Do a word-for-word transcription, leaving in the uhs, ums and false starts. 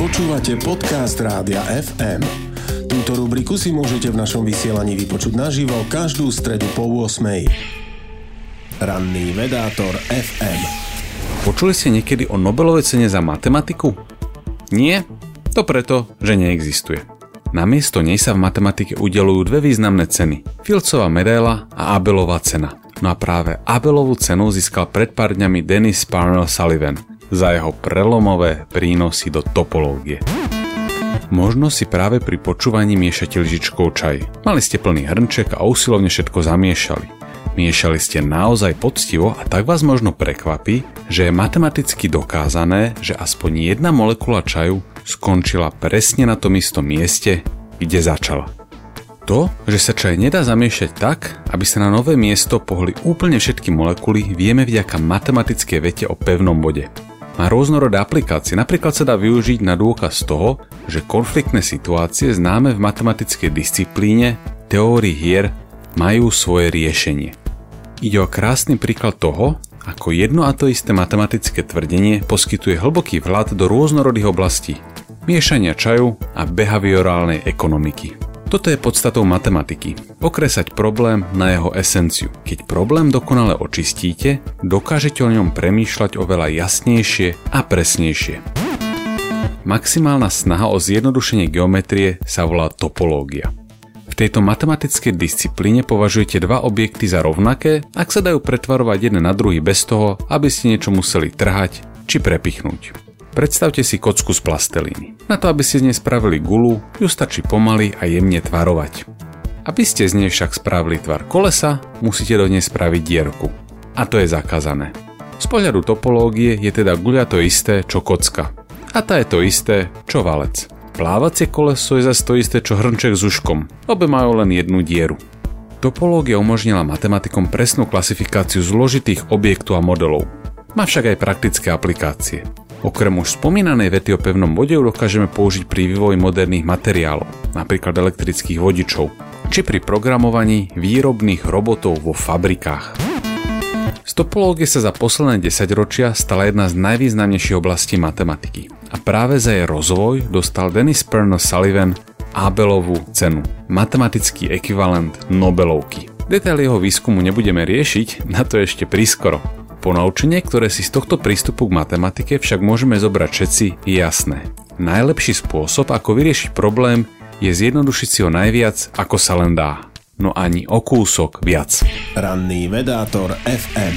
Počúvate podcast Rádia ef em. Túto rubriku si môžete v našom vysielaní vypočuť naživo každú stredu po ôsmej. Ranný vedátor ef em. Počuli ste niekedy o Nobelovej cene za matematiku? Nie? To preto, že neexistuje. Namiesto nej sa v matematike udeľujú dve významné ceny. Fieldsova medaila a Abelova cena. No a práve Abelovú cenu získal pred pár dňami Dennis Parnell Sullivan za jeho prelomové prínosy do topológie. Možno si práve pri počúvaní miešate lyžičkou čaj. Mali ste plný hrnček a usilovne všetko zamiešali. Miešali ste naozaj poctivo a tak vás možno prekvapí, že je matematicky dokázané, že aspoň jedna molekula čaju skončila presne na tom istom mieste, kde začala. To, že sa čaj nedá zamiešať tak, aby sa na nové miesto pohli úplne všetky molekuly, vieme vďaka matematickej vete o pevnom bode. Má rôznorodé aplikácie, napríklad sa dá využiť na dôkaz toho, že konfliktné situácie známe v matematickej disciplíne teórii hier majú svoje riešenie. Ide o krásny príklad toho, ako jedno a to isté matematické tvrdenie poskytuje hlboký vhľad do rôznorodých oblastí, miešania čaju a behaviorálnej ekonomiky. Toto je podstatou matematiky. Okresať problém na jeho esenciu. Keď problém dokonale očistíte, dokážete o ňom premýšľať oveľa jasnejšie a presnejšie. Maximálna snaha o zjednodušenie geometrie sa volá topológia. V tejto matematickej disciplíne považujete dva objekty za rovnaké, ak sa dajú pretvarovať jeden na druhý bez toho, aby ste niečo museli trhať či prepichnúť. Predstavte si kocku z plastelíny. Na to, aby ste z nej spravili gulu, ju stačí pomaly a jemne tvarovať. Aby ste z nej však spravili tvar kolesa, musíte do nej spraviť dierku. A to je zakázané. Z pohľadu topológie je teda guľa to isté, čo kocka. A tá je to isté, čo valec. Plávacie koleso je zase to isté, čo hrnček s uškom. Obe majú len jednu dieru. Topológia umožnila matematikom presnú klasifikáciu zložitých objektov a modelov. Má však aj praktické aplikácie. Okrem už spomínanej vety o pevnom bode ju dokážeme použiť pri vývoji moderných materiálov, napríklad elektrických vodičov, či pri programovaní výrobných robotov vo fabrikách. Z topológie sa za posledné desaťročia stala jedna z najvýznamnejších oblastí matematiky a práve za jej rozvoj dostal Dennis Parnell Sullivan Abelovú cenu, matematický ekvivalent Nobelovky. Detaily jeho výskumu nebudeme riešiť, na to ešte prískoro. Ponaučenie, ktoré si z tohto prístupu k matematike však môžeme zobrať všetci, je jasné. Najlepší spôsob, ako vyriešiť problém, je zjednodušiť si ho najviac, ako sa len dá. No ani o kúsok viac. Ranný vedátor ef em.